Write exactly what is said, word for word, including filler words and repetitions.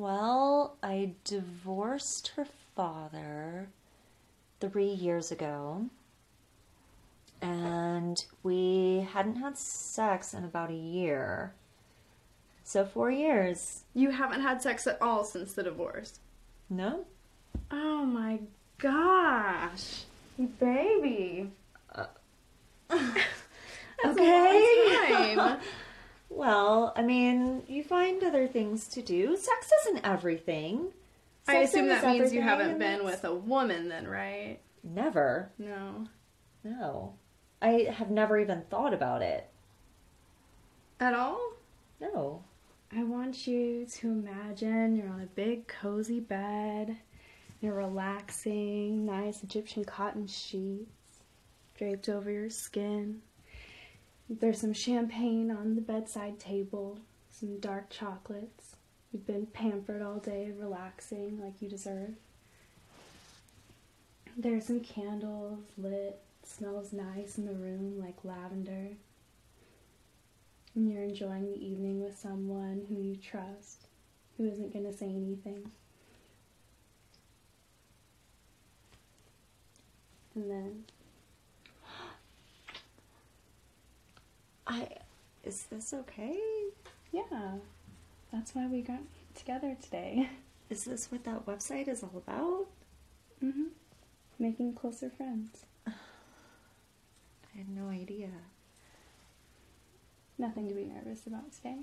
Well, I divorced her father three years ago, and we hadn't had sex in about a year. So four years. You haven't had sex at all since the divorce? No. Oh my gosh. Baby. Uh, okay. Well, I mean, you find other things to do. Sex isn't everything. Sex I assume that means you haven't been with a woman then, right? Never. No. No. I have never even thought about it. At all? No. I want you to imagine you're on a big cozy bed, you're relaxing, nice Egyptian cotton sheets draped over your skin. There's some champagne on the bedside table, some dark chocolates. You've been pampered all day, relaxing like you deserve. There's some candles lit, smells nice in the room like lavender. And you're enjoying the evening with someone who you trust, who isn't going to say anything. And then... I... Is this okay? Yeah. That's why we got together today. Is this what that website is all about? Mm-hmm. Making closer friends. I had no idea. Nothing to be nervous about today.